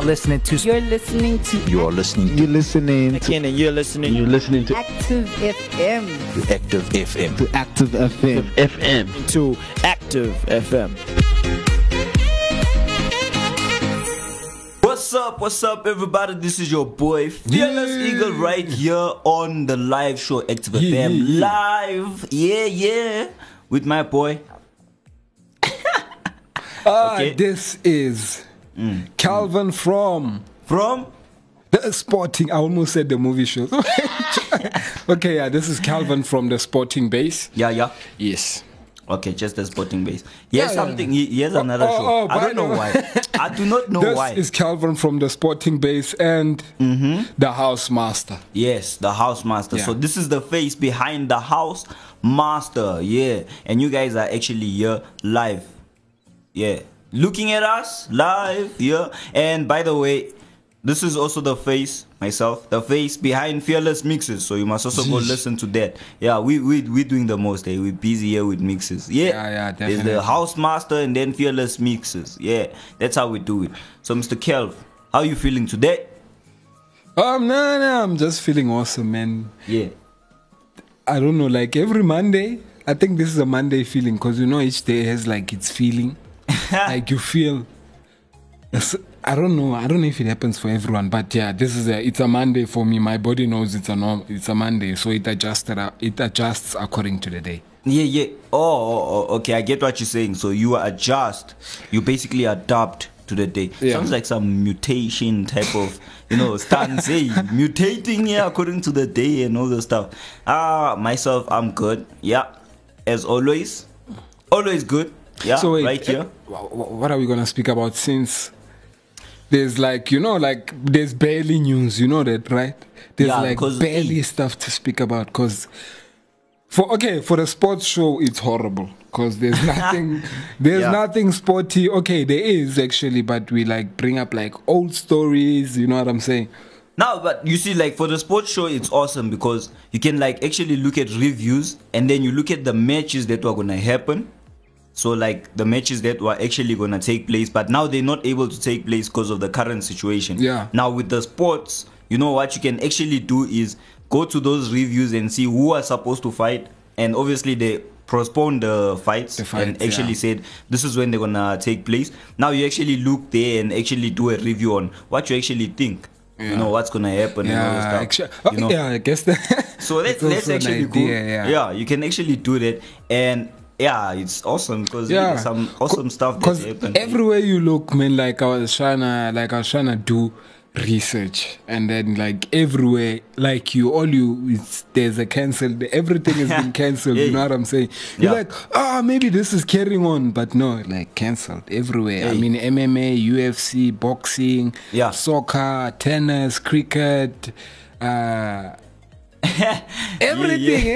You're listening to Active FM. To Active FM. To Active FM. To FM. To Active FM. What's up, everybody? This is your boy Fearless Eagle right here on the live show Active FM live. With my boy. This is Calvin from The Sporting. I almost said the movie show. Okay, yeah, this is Calvin from The Sporting Base. Yeah. Yes. Okay, just The Sporting Base. Here's another show. I don't know why. I do not know why. This is Calvin from The Sporting Base and The Housemaster. Yes, The Housemaster. Yeah. So this is the face behind The Housemaster. Yeah. And you guys are actually here live. Yeah. Looking at us live, and by the way, this is also the face, myself, the face behind Fearless Mixes, so you must also go listen to that. Yeah, we're doing the most, eh? We're busy here with mixes. Definitely. There's the Housemaster and then Fearless Mixes. Yeah, that's how we do it. So, Mr. Kelv, how are you feeling today? No, I'm just feeling awesome, man. Yeah. I don't know, like every Monday, I think this is a Monday feeling, because you know each day has like its feeling. Like you feel, I don't know if it happens for everyone, but yeah, this is it's a Monday for me. My body knows it's a Monday, so it adjusts according to the day. Okay, I get what you're saying. So you basically adapt to the day. Yeah. Sounds like some mutation type of, stance, mutating according to the day and all the stuff. Myself, I'm good. Yeah, as always, always good. Yeah, so wait, right here. What are we gonna speak about, since there's there's barely news, you know that, right? There's barely stuff to speak about, because for the sports show it's horrible, because there's nothing nothing sporty. Okay, there is actually, but we bring up old stories, you know what I'm saying? Now, but you see, for the sports show, it's awesome because you can actually look at reviews and then you look at the matches that were gonna happen. So, the matches that were actually going to take place, but now they're not able to take place because of the current situation. Yeah. Now, with the sports, what you can actually do is go to those reviews and see who are supposed to fight. And obviously, they postponed the fights and actually said, this is when they're going to take place. Now, you actually look there and actually do a review on what you actually think. Yeah. What's gonna happen and all this stuff. I guess that. So let's actually go. Yeah, you can actually do that, and it's awesome because there's some awesome stuff that happens. Everywhere you look, man, I was trying to do research, and then everywhere, there's a cancelled. Everything has been cancelled. You know what I'm saying? You're maybe this is carrying on, but no, cancelled everywhere. I mean, MMA, UFC, boxing, soccer, tennis, cricket, everything,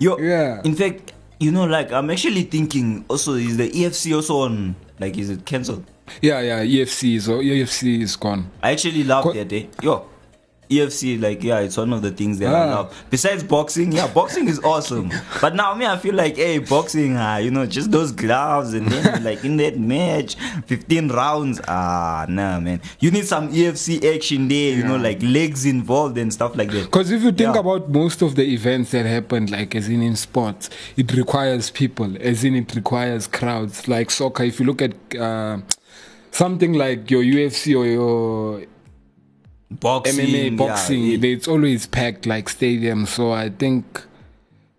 everything. In fact, I'm actually thinking. Also, is the EFC also on? Is it cancelled? EFC is gone. I actually love that day. EFC, it's one of the things that I love. Besides boxing, boxing is awesome. But now, I feel boxing, just those gloves and then, in that match, 15 rounds. Nah, man. You need some EFC action there, legs involved and stuff like that. Because if you think about most of the events that happened, as in sports, it requires people, as in it requires crowds. Like soccer, if you look at something like your UFC or your MMA boxing, it's always packed stadium. So I think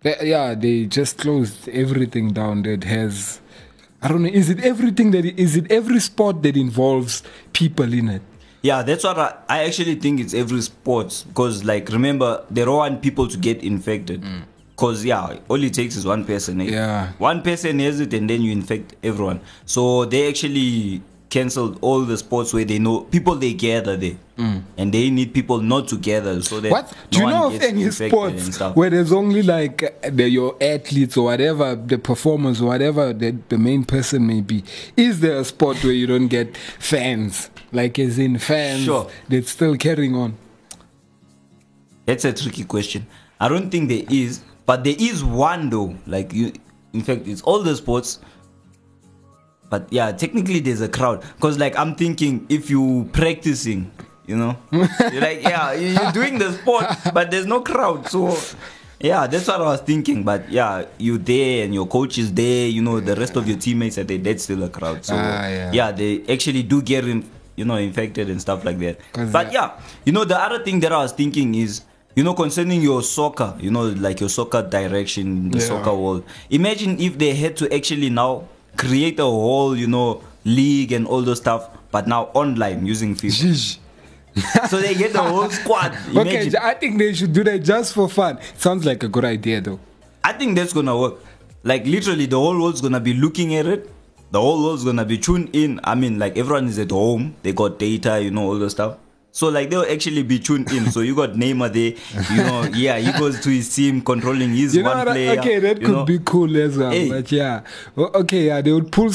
they just closed everything down that has, I don't know, is it every sport that involves people in it? Yeah, that's what I actually think. It's every sport, because remember, they don't want people to get infected, because all it takes is one person. One person has it and then you infect everyone. So they actually cancelled all the sports where they know people, they gather there, and they need people not to gather. So that what do you know of any sports where there's only your athletes or whatever, the performers or whatever the main person may be? Is there a sport where you don't get fans, as in fans that's still carrying on? That's a tricky question. I don't think there is, but there is one though. In fact, it's all the sports But yeah, technically there's a crowd. Because like I'm thinking if you practicing, you know, you're like, yeah, you're doing the sport, but there's no crowd. So yeah, that's what I was thinking. But yeah, you're there and your coach is there, you know, the rest of your teammates are there, that's still a crowd. So yeah, they actually do get, you know, infected and stuff like that. But yeah, you know, the other thing that I was thinking is, you know, concerning your soccer, you know, like your soccer direction, the soccer world. Imagine if they had to actually now create a whole, you know, league and all those stuff, but now online using FIFA. So they get the whole squad. Imagine. Okay, I think they should do that just for fun. Sounds like a good idea, though. I think that's gonna work. Like literally, the whole world's gonna be looking at it. The whole world's gonna be tuned in. I mean, like everyone is at home. They got data, you know, all the stuff. So like they'll actually be tuned in. So you got Neymar there, you know, yeah, he goes to his team controlling his one player. Okay, that could be cool as well. Hey. But yeah, okay, yeah, they would pull.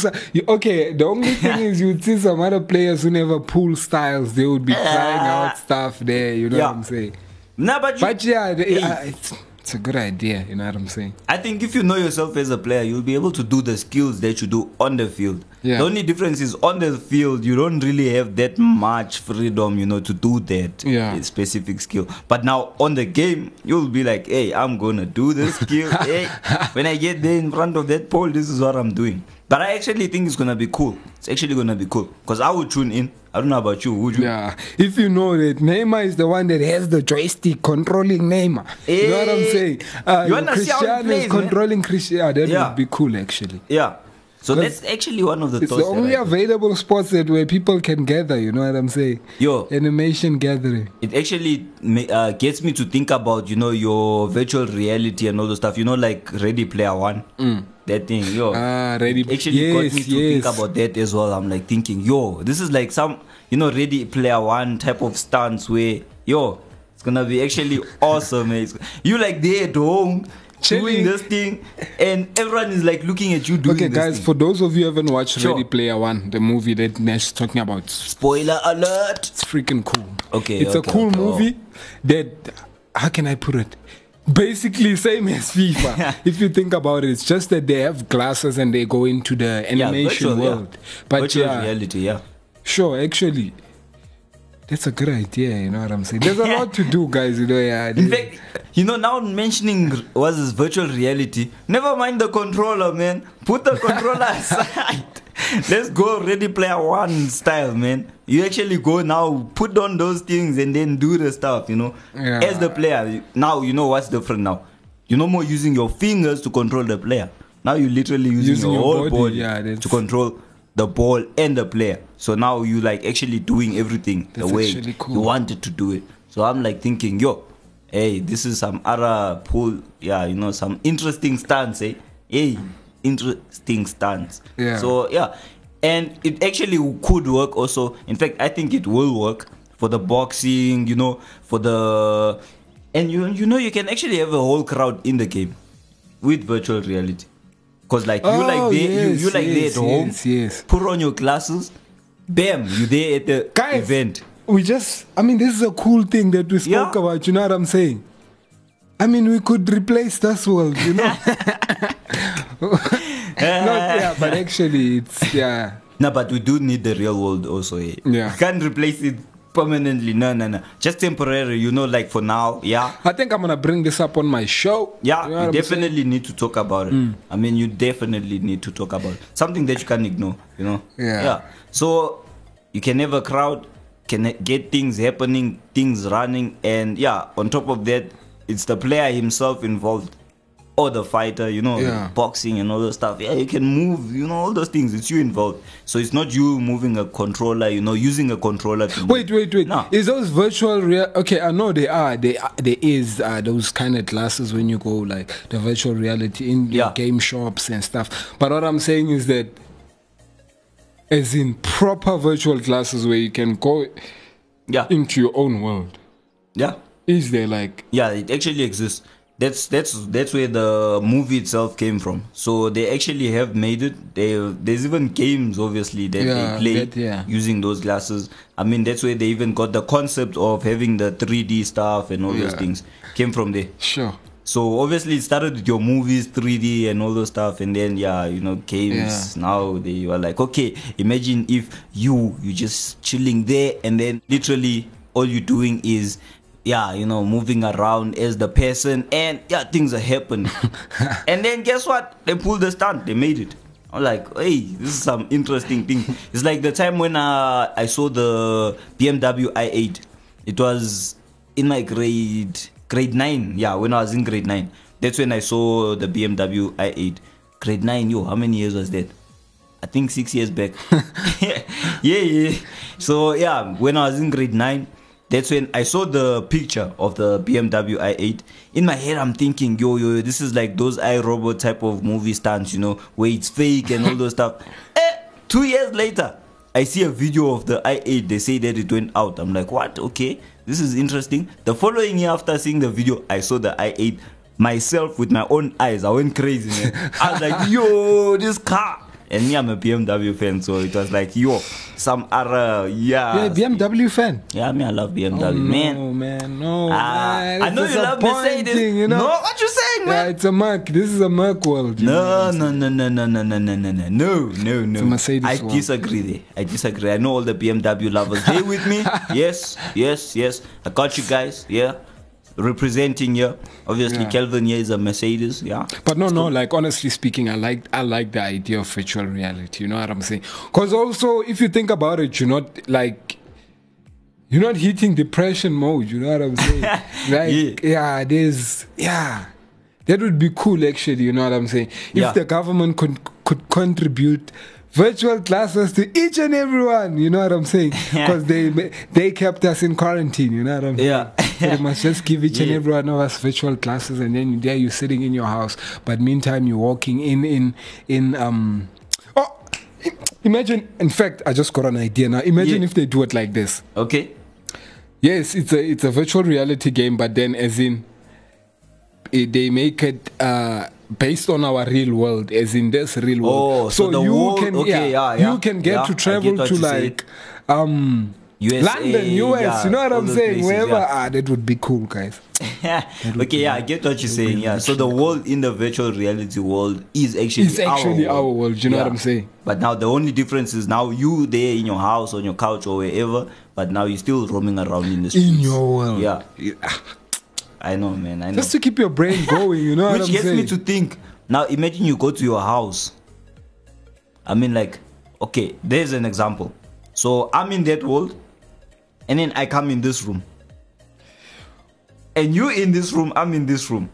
Okay, the only thing is you'd see some other players who never pull styles. They would be trying out stuff there. You know what I'm saying? Nah, but yeah, it's a good idea. You know what I'm saying? I think if you know yourself as a player, you'll be able to do the skills that you do on the field. Yeah. The only difference is on the field, you don't really have that much freedom, you know, to do that specific skill. But now on the game, you'll be like, hey, I'm going to do this skill. Hey, when I get there in front of that pole, this is what I'm doing. But I actually think it's going to be cool. It's actually going to be cool because I would tune in. I don't know about you, would you? Yeah, if you know that Neymar is the one that has the joystick controlling Neymar. Hey. You know what I'm saying? You want to see how he plays, controlling Cristiano. That would be cool, actually. Yeah. So that's actually one of the thoughts. It's the only available sports that where people can gather, you know what I'm saying? Yo. Animation gathering. It actually gets me to think about, you know, your virtual reality and all the stuff. You know, like Ready Player One. Mm. That thing, yo. Ready. It actually got me to think about that as well. I'm like thinking, yo, this is like some, you know, Ready Player One type of stance where, yo, it's going to be actually awesome. Mate. You like there at home. Doing this thing, and everyone is like looking at you doing this. Okay, guys, for those of you who haven't watched Ready Player One, the movie that Nash is talking about, spoiler alert, it's freaking cool. Okay, it's a cool movie that, how can I put it? Basically, same as FIFA. If you think about it, it's just that they have glasses and they go into the animation world, but virtual reality, actually. That's a good idea, you know what I'm saying? There's a lot to do, guys, you know, In fact, you know, now mentioning was this virtual reality, never mind the controller, man. Put the controller aside. Let's go Ready Player One style, man. You actually go now, put on those things and then do the stuff, you know? Yeah. As the player, now you know what's different now. You're no more using your fingers to control the player. Now you're literally using your whole body to control the ball and the player. So now you like actually doing everything the way you wanted to do it. So I'm like thinking, yo, hey, this is some other pool, you know, some interesting stance, interesting stance. Yeah. So yeah, and it actually could work also. In fact, I think it will work for the boxing, you know, for the, and you know, you can actually have a whole crowd in the game with virtual reality. Because like you like there at home, put on your glasses, bam, you there at the event. We just, I mean, this is a cool thing that we spoke about, you know what I'm saying? I mean, we could replace this world, you know? But actually it's, No, but we do need the real world also, You can't replace it permanently, no. Just temporary, you know, like for now, I think I'm gonna bring this up on my show. Yeah, you know you definitely need to talk about it. I mean, you definitely need to talk about it. Something that you can't ignore, you know? Yeah. So you can have a crowd, can get things happening, things running, and on top of that, it's the player himself involved. Or the fighter, you know, boxing and all those stuff. Yeah, you can move, you know, all those things. It's you involved. So it's not you moving a controller, you know, using a controller. To wait. No. Is those virtual reality? Okay, I know they are. There is those kind of glasses when you go, like, the virtual reality in the game shops and stuff. But what I'm saying is that, as in proper virtual glasses where you can go into your own world. Yeah. Is there, like... Yeah, it actually exists. That's where the movie itself came from. So they actually have made it. There's even games, obviously, that they play using those glasses. I mean, that's where they even got the concept of having the 3D stuff and all those things. Came from there. Sure. So obviously it started with your movies, 3D and all those stuff, and then games. Yeah. Now they were like, okay, imagine if you're just chilling there, and then literally all you're doing is moving around as the person, and things are happening. And then guess what? They pulled the stunt, they made it. I'm like, hey, this is some interesting thing. It's like the time when I saw the BMW i8. It was in my grade 9. Yeah, when I was in grade 9. That's when I saw the BMW i8. Grade 9, how many years was that? I think 6 years back. Yeah. So, when I was in grade 9, that's when I saw the picture of the BMW i8. In my head, I'm thinking, this is like those iRobot type of movie stunts, where it's fake and all those stuff. 2 years later, I see a video of the i8. They say that it went out. I'm like, what? Okay, this is interesting. The following year, after seeing the video, I saw the i8 myself with my own eyes. I went crazy, man. I was like, this car. And me, I'm a BMW fan, so it was like, some other, yeah. You're a BMW fan? Yeah, me, I love BMW, man. I know you love Mercedes. No, what you saying, man? Yeah, it's a Merc. This is a Merc world. No. It's a Mercedes world. I disagree. I know all the BMW lovers. They with me? Yes. I got you guys, representing obviously. Calvin is a Mercedes, but honestly speaking, I like the idea of virtual reality, you know what I'm saying? Because also, if you think about it, you're not hitting depression mode, you know what I'm saying? That would be cool, actually, you know what I'm saying? If the government could contribute virtual classes to each and everyone, you know what I'm saying? Because they kept us in quarantine, you know what I'm saying? They must just give each and every one of us virtual classes, and then there you're sitting in your house, but meantime you're walking in. Oh, imagine! In fact, I just got an idea now. Imagine if they do it like this. Okay. Yes, it's a virtual reality game, but then they make it based on our real world, as in this real world. Oh, so you world, can okay, you can get to travel to USA, London, US. You know what I'm saying? Places, wherever that would be cool, guys. I get what you're saying. Yeah. So the world in the virtual reality world is actually our world. You know what I'm saying? But now the only difference is now you there in your house, on your couch or wherever. But now you're still roaming around in the streets. In your world. Yeah. I know, man. I know. Just to keep your brain going, you know what I'm saying? Which gets me to think. Now, imagine you go to your house. I mean, there's an example. So, I'm in that world, and then I come in this room. And you in this room, I'm in this room.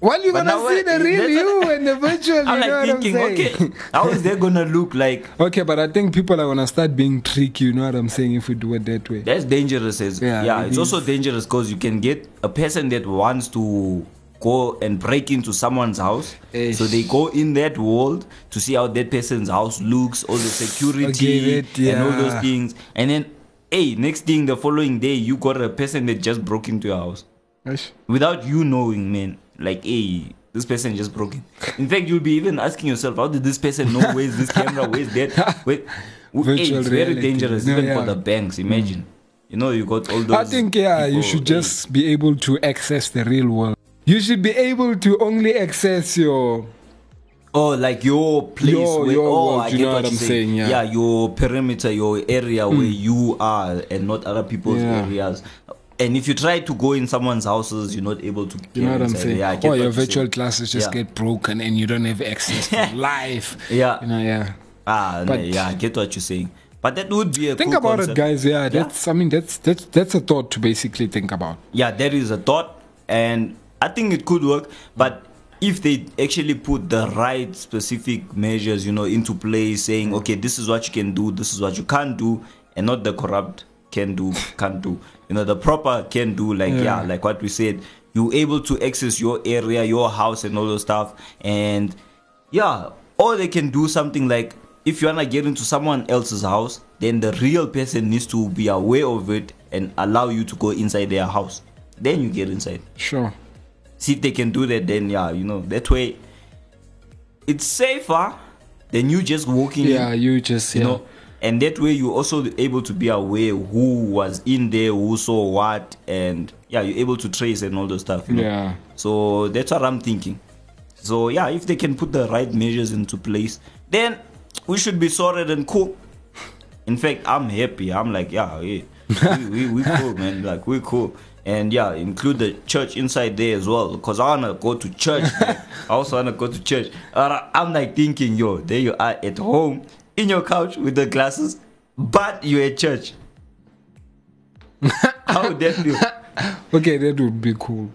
Well, you're going to see the real you and the virtual, I'm thinking, how is that going to look like? Okay, but I think people are going to start being tricky, you know what I'm saying, if we do it that way. That's dangerous. It's also dangerous because you can get a person that wants to go and break into someone's house. So they go in that world to see how that person's house looks, all the security and all those things. And then, next thing, the following day, you got a person that just broke into your house. Ish. Without you knowing, man. Like, hey, this person just broke in. In fact, you'll be even asking yourself, how did this person know where's this camera, where's that? It's very dangerous, for the banks, imagine. You got all those. I think, people, you should just be able to access the real world. You should be able to only access your... your place. Your world, you know what I'm saying? Yeah, your perimeter, your area where you are and not other people's areas. And if you try to go in someone's houses, you're not able to. You know what I'm saying? Yeah, your virtual classes just get broken, and you don't have access to life. I get what you're saying. But that would be a think cool about concept. It, guys. Yeah, that's. I mean, that's a thought to basically think about. Yeah, that is a thought, and I think it could work. But if they actually put the right specific measures, into play, saying, okay, this is what you can do, this is what you can't do, and not the corrupt. Can do, can't do. The proper can do, like what we said. You're able to access your area, your house, and all those stuff. And or they can do something like, if you wanna get into someone else's house, then the real person needs to be aware of it and allow you to go inside their house. Then you get inside. Sure. See if they can do that. Then that way, it's safer than you just walking. Yeah, you just . And that way, you're also able to be aware who was in there, who saw what, and yeah, you're able to trace and all those stuff, you know? Yeah. So that's what I'm thinking. So yeah, if they can put the right measures into place, then we should be sorted and cool. In fact, I'm happy. I'm like, yeah, we cool, man. Like, we cool. And yeah, include the church inside there as well, because I want to go to church. I also want to go to church. I'm like thinking, yo, there you are at home, in your couch with the glasses, but you're at church. How would that do? Okay, that would be cool.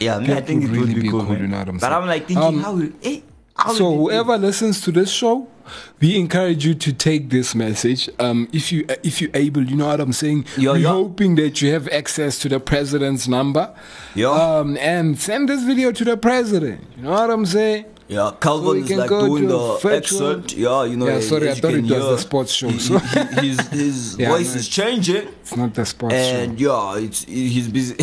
Yeah, I mean, I think it would really be cool, man. You know what I'm saying? But I'm like thinking, how whoever listens to this show, we encourage you to take this message. If you're able, you know what I'm saying? We're hoping that you have access to the president's number. Yeah. And send this video to the president. You know what I'm saying? Yeah, Calvin is like doing the accent. Yeah, you know. Yeah, sorry, I thought it was the sports show. So. His voice is changing. It's not the sports show. And yeah, he's busy.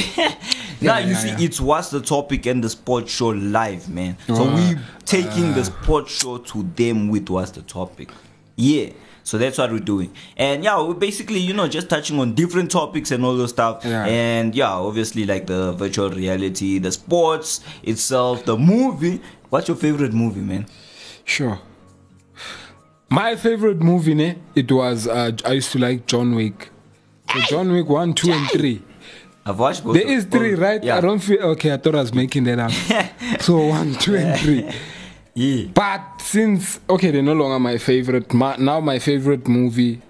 It's What's the Topic and the sports show live, man. So we taking the sports show to them with What's the Topic. Yeah. So that's what we're doing. And yeah, we're basically, you know, just touching on different topics and all those stuff. Yeah. And yeah, obviously like the virtual reality, the sports itself, the movie. What's your favorite movie, man? Sure. My favorite movie, it was, I used to like John Wick. So John Wick 1, 2, and 3. I've watched both. There is 3, right? Yeah. I don't feel... Okay, I thought I was making that up. So 1, 2, and 3. Yeah. But since... Okay, they're no longer my favorite. Now my favorite movie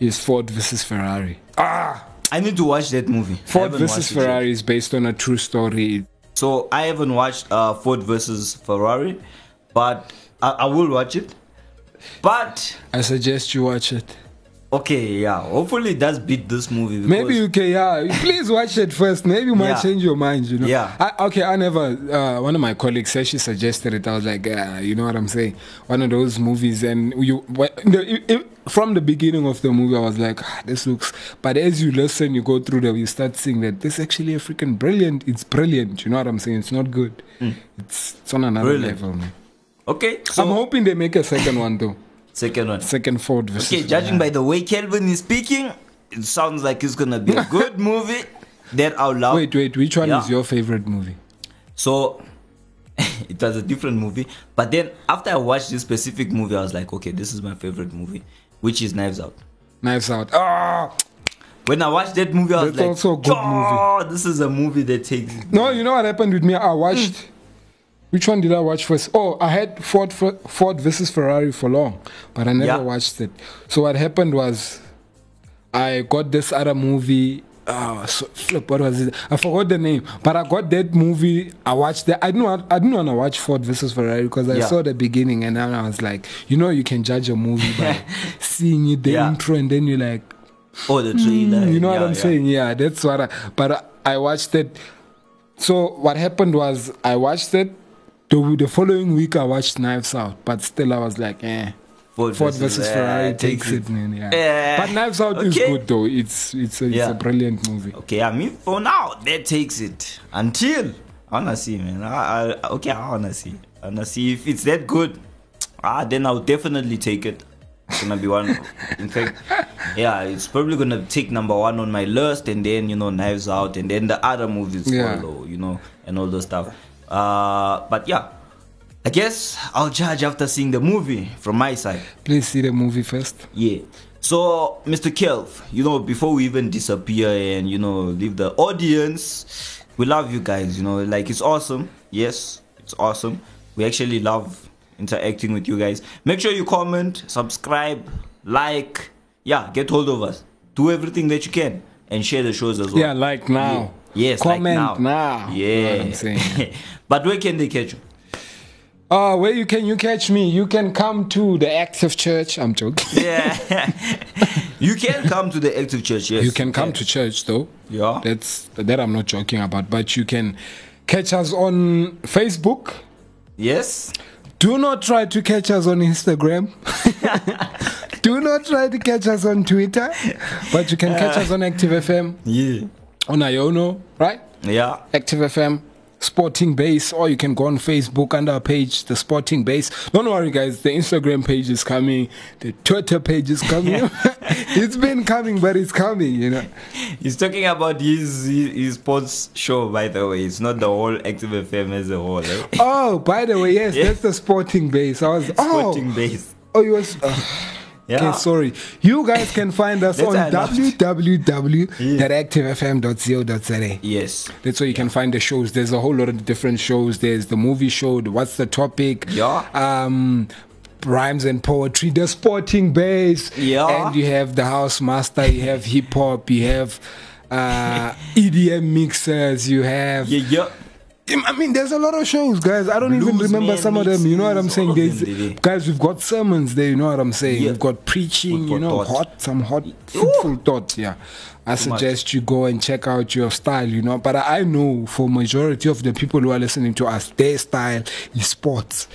is Ford vs. Ferrari. Ah! I need to watch that movie. Ford vs. Ferrari is based on a true story. So I haven't watched Ford vs. Ferrari, but I will watch it. But I suggest you watch it. Okay, yeah. Hopefully it does beat this movie. Maybe you can, please watch it first. Maybe you might change your mind, you know. Yeah. I never... one of my colleagues said she suggested it. I was like, you know what I'm saying? One of those movies. And from the beginning of the movie, I was like, this looks... But as you listen, you go through them, you start seeing that this is actually a freaking brilliant. It's brilliant. You know what I'm saying? It's not good. Mm. It's on another level, man. Okay. So I'm hoping they make a second one, though. Second one. Second Ford versus Okay, judging by the way Calvin is speaking, it sounds like it's going to be a good movie. That I'll love. Wait, which one is your favorite movie? So, it was a different movie. But then, after I watched this specific movie, I was like, okay, this is my favorite movie, which is Knives Out. Knives Out. Ah! When I watched that movie, I was like, also a good movie. This is a movie that takes... No, you know what happened with me? I watched... Which one did I watch first? Oh, I had Ford vs. Ferrari for long, but I never watched it. So what happened was, I got this other movie. What was it? I forgot the name. But I got that movie. I watched that. I didn't want to watch Ford vs. Ferrari because I saw the beginning and then I was like, you know, you can judge a movie by seeing it, the intro, and then you're like, oh, the trailer. You know what I'm saying? Yeah, that's what. But I watched it. So what happened was, I watched it. The following week, I watched Knives Out, but still I was like, Ford vs. Ferrari takes it, man. Yeah. But Knives Out is good, though. It's a brilliant movie. Okay, I mean, for now, that takes it. Until, I want to see, man. I want to see. I want to see if it's that good. Then I'll definitely take it. It's going to be one. In fact, it's probably going to take number one on my list, and then, you know, Knives Out, and then the other movies follow, you know, and all those stuff. But yeah, I guess I'll judge after seeing the movie from my side. Please see the movie first. Yeah. So, Mr. Kelv, you know, before we even disappear and, you know, leave the audience, we love you guys, you know, like it's awesome. Yes, it's awesome. We actually love interacting with you guys. Make sure you comment, subscribe, like, get hold of us. Do everything that you can and share the shows as well. Yeah, like now. Yeah. Yes, comment like now. Yeah. You know what I'm saying. But where can they catch you? Where can you catch me? You can come to the Active Church. I'm joking. Yeah. You can come to the Active Church, yes. You can come to church, though. Yeah. That I'm not joking about. But you can catch us on Facebook. Yes. Do not try to catch us on Instagram. Do not try to catch us on Twitter. But you can catch us on Active FM. Yeah. On Iono, right? Yeah. Active FM. Sporting Base, or you can go on Facebook under our page, The Sporting Base. Don't worry, guys, the Instagram page is coming, the Twitter page is coming. It's been coming, but it's coming, you know. He's talking about his sports show, by the way. It's not the whole Active FM as a whole, right? Oh, by the way, yes, that's The Sporting Base. I was Sporting Base. Oh, you was. Yeah. Okay, sorry. You guys can find us on www.activefm.co.za. Yes. That's where you can find the shows. There's a whole lot of different shows. There's the movie show, the What's the Topic? Yeah. Rhymes and poetry, The Sporting Base. Yeah. And you have the Housemaster, you have hip hop, you have EDM mixers, you have I mean, there's a lot of shows, guys. I don't even remember some of them. You know what I'm saying? Guys, we've got sermons there. You know what I'm saying? Yeah. We've got preaching, you know, hot, fruitful thoughts. Yeah. I suggest you go and check out your style, you know. But I know for majority of the people who are listening to us, their style is sports.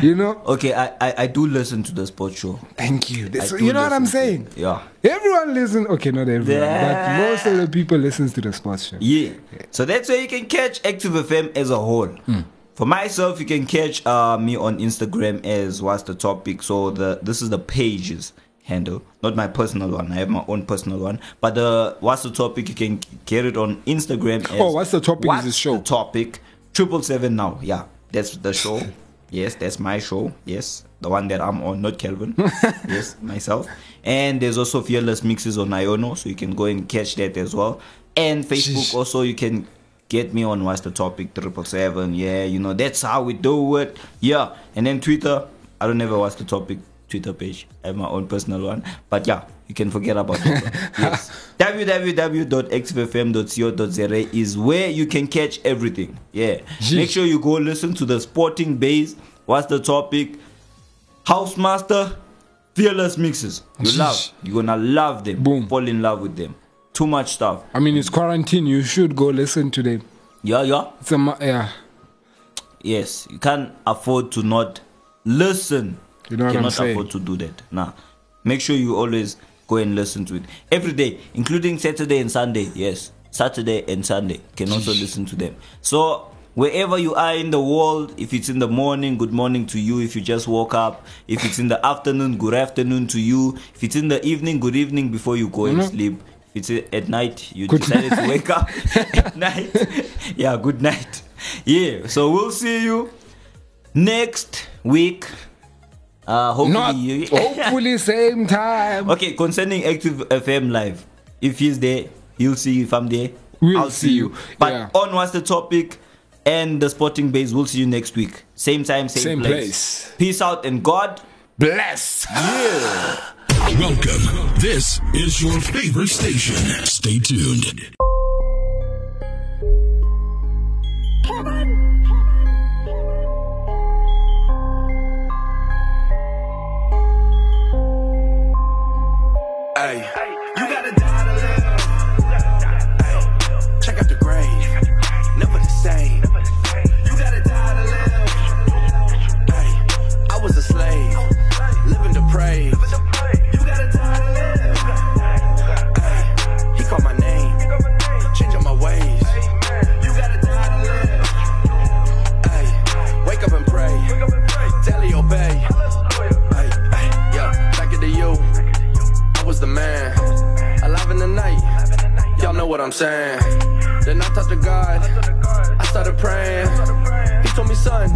You know? Okay, I do listen to the sports show. Thank you. You know what I'm saying? Yeah. Everyone listens. Okay, not everyone, but most of the people listen to the sports show. Yeah. So that's where you can catch Active FM as a whole. Mm. For myself, you can catch me on Instagram as What's the Topic. So this is the pages handle, not my personal one. I have my own personal one, but What's the Topic, you can get it on Instagram as What's the Topic. What's is the show the topic 777 now. Yeah, that's the show. Yes, that's my show. Yes, the one that I'm on, not Calvin. Yes, myself. And there's also Fearless Mixes on Iono, so you can go and catch that as well. And Facebook also, you can get me on What's the Topic 777. Yeah, you know, that's how we do it. Yeah. And then Twitter, I don't ever What's the Topic Twitter page. I have my own personal one, but yeah, you can forget about that one. Yes. www.activefm.co.za is where you can catch everything. Yeah. Make sure you go listen to The Sporting Base, What's the Topic, Housemaster, Fearless Mixes. You're gonna love them. Boom. Fall in love with them. Too much stuff. I mean, it's quarantine, you should go listen to them. Yeah. It's yes, you can't afford to not listen. You know what I'm saying? Cannot afford to do that. Nah. Make sure you always go and listen to it. Every day, including Saturday and Sunday. Yes. Saturday and Sunday. You can also listen to them. So, wherever you are in the world, if it's in the morning, good morning to you. If you just woke up. If it's in the afternoon, good afternoon to you. If it's in the evening, good evening before you go and sleep. If it's at night, you decided to wake up at night. Yeah, good night. Yeah. So, we'll see you next week. Hopefully same time. Okay, concerning Active FM Live, if he's there, he'll see you. If I'm there, I'll see you. But on What's the Topic and The Sporting Base, we'll see you next week. Same time, same place. Peace out and God bless. Yeah. Welcome. This is your favorite station. Stay tuned. Hey, you gotta die to live. Check out the grave, never the same. You gotta die to live. Hey, I was a slave, living depraved. You gotta die to live. Hey, he called my name, changing my ways. You gotta die to live. Hey, wake up and pray, daily obey. Hey, yeah, back into you. Was the man, alive in the night, y'all know what I'm saying. Then I talked to God, I started praying. He told me, son,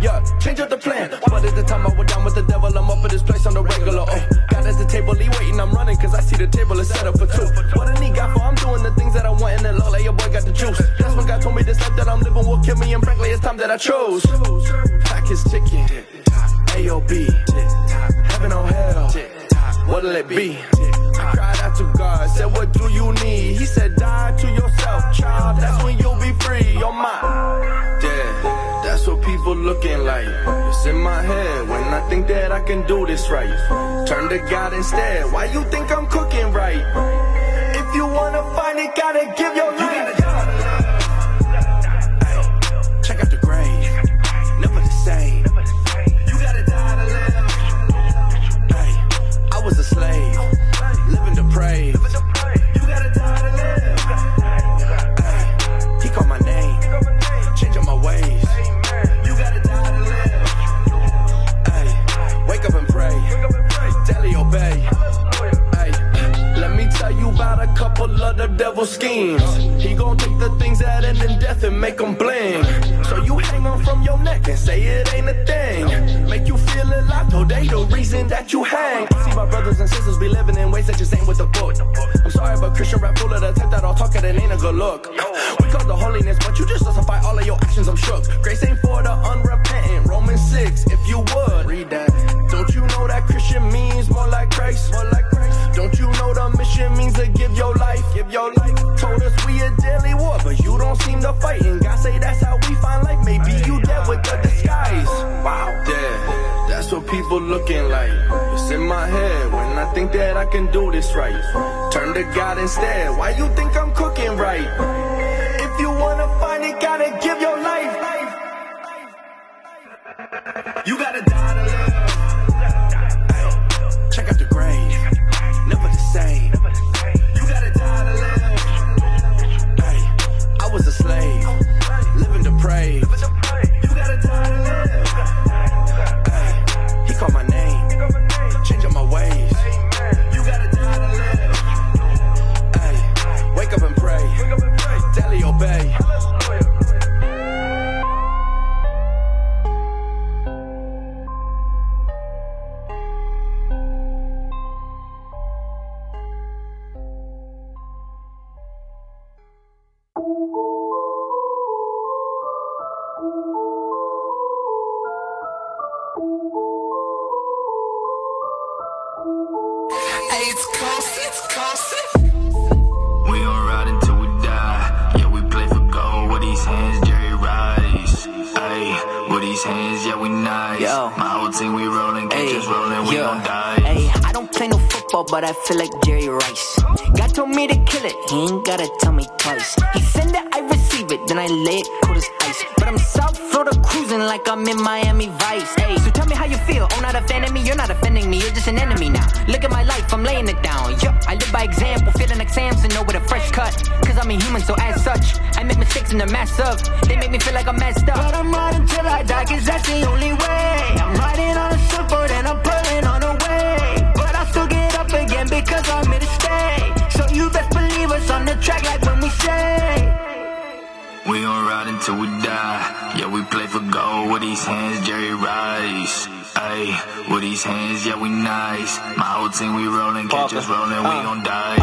yeah, change up the plan. But at the time I was down with the devil, I'm up for this place on the regular. Oh, God at the table, he waiting, I'm running, cause I see the table is set up for two. What I need God for, I'm doing the things that I want, and then Lola, your boy got the juice. That's when God told me this life that I'm living will kill me, and frankly, it's time that I chose. Pack his chicken, AOB, heaven or hell. What'll it be? I cried out to God, said, what do you need? He said, die to yourself, child, that's when you'll be free, you're mine. Yeah, that's what people looking like. It's in my head when I think that I can do this right. Turn to God instead, why you think I'm cooking right? If you wanna find it, gotta give your life. Hey, check out the grave, never the same. Was a slave, living depraved. You gotta die to live. Hey, he called my name, full of the devil's schemes. He gon' take the things out and then death and make them bling. So you hang on from your neck and say it ain't a thing. Make you feel alive, though they the reason that you hang. See my brothers and sisters be living in ways that just ain't with the book. I'm sorry, but Christian rap full of the type that I'll talk at and ain't a good look. We call the holiness, but you just justify all of your actions, I'm shook. Grace ain't for the unrepentant, Romans 6, if you would. Read that. Don't you know that Christian means more like Christ? More like Christ. Don't you know the mission means to give your life? Give your life. Told us we a daily war, but you don't seem to fight. And God say that's how we find life. Maybe you dead with the disguise. Wow. Dead. That's what people looking like. It's in my head when I think that I can do this right. Turn to God instead. Why you think I'm cooking right? If you wanna find it, gotta give your life. You gotta die to live. Check out the grave. Never the same. You gotta die to live. Hey, I was a slave, living depraved. You gotta die to live. Hey, he called my name, changing my ways. You gotta die to live. Hey, wake up and pray, daily obey. But I feel like Jerry Rice. God told me to kill it, he ain't gotta tell me twice. He send it, I receive it, then I lay it cold as ice. But I'm South Florida cruising like I'm in Miami Vice. Ay, so tell me how you feel, oh not a fan of me, you're not offending me, you're just an enemy now. Look at my life, I'm laying it down, yup, I live by example, feeling like Samson, no with a fresh cut. Cause I'm a human, so as such, I make mistakes and they're massive. They make me feel like I'm messed up. But I'm riding till I die, cause that's the only way. I'm riding on a surfboard and I'm pulling on a wave. Again because I'm here to stay. So you best believe us on the track like when we say we gon' ride until we die. Yeah, we play for gold with these hands, Jerry Rice. Ayy, with these hands, yeah, we nice. My whole team, we rollin', catch us rollin', we gon' die.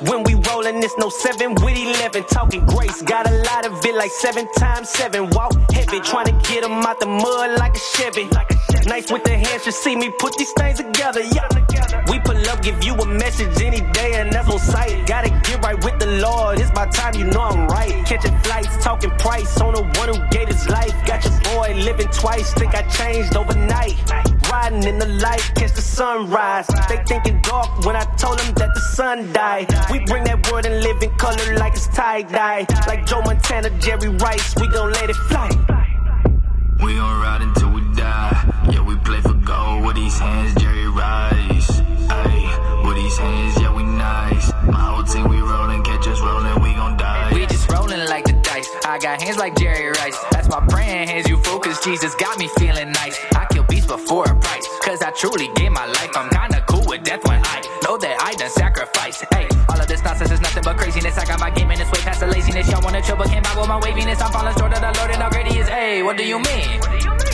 When we rollin', it's no 7 with 11. Talkin' grace, got a lot of it like 7 times 7. Walk heavy, tryna get them out the mud like a Chevy. Nice with the hands, you see me put these things together, yeah. We pull up, give you a message any day, and that's on sight. Gotta get right with the Lord, it's my time, you know I'm right. Catching flights, talking price, on the one who gave his life. Got your boy living twice, think I changed overnight. Riding in the light, catch the sunrise. They thinking dark when I told them that the sun died. We bring that word and live in color like it's tie-dye. Like Joe Montana, Jerry Rice, we gon' let it fly. We gon' ride until we die. Yeah, we play for gold with these hands, Jerry Rice. Ayy, with these hands, yeah, we nice. My whole team, we rollin', catch us rollin', we gon' die. We just rollin' like the dice. I got hands like Jerry Rice. That's my praying hands, you fool, cause Jesus got me feelin' nice. I kill beasts before a price, cause I truly gave my life. I'm kinda cool with death when I know that I done sacrificed. Ayy, all of this nonsense is nothing but craziness. I got my game and it's way past the laziness. Y'all wanna chill, but can't vibe with my waviness. I'm falling short of the Lord and how great he is. Ayy, what do you mean?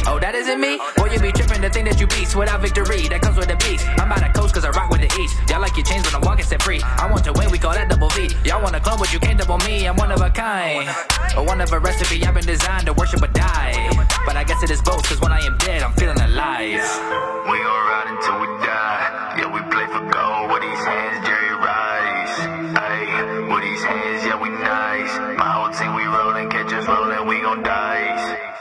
Oh, that isn't me? Boy, you be tripping the thing that you beast without victory. That comes with the beast. I'm out of coast cause I rock with the east. Y'all like your chains when I'm walking set free. I want to win, we call that double V. Y'all wanna clone, but you can't double me. I'm one of a kind. A one of a recipe, I've been designed to worship or die. But I guess it is both, cause when I am dead, I'm feeling alive. We gon' ride until we die. Yeah, we play for gold with these hands, Jerry Rice. Ayy, with these hands, yeah, we nice. My whole team, we rollin', catch us rollin', we gon' dice.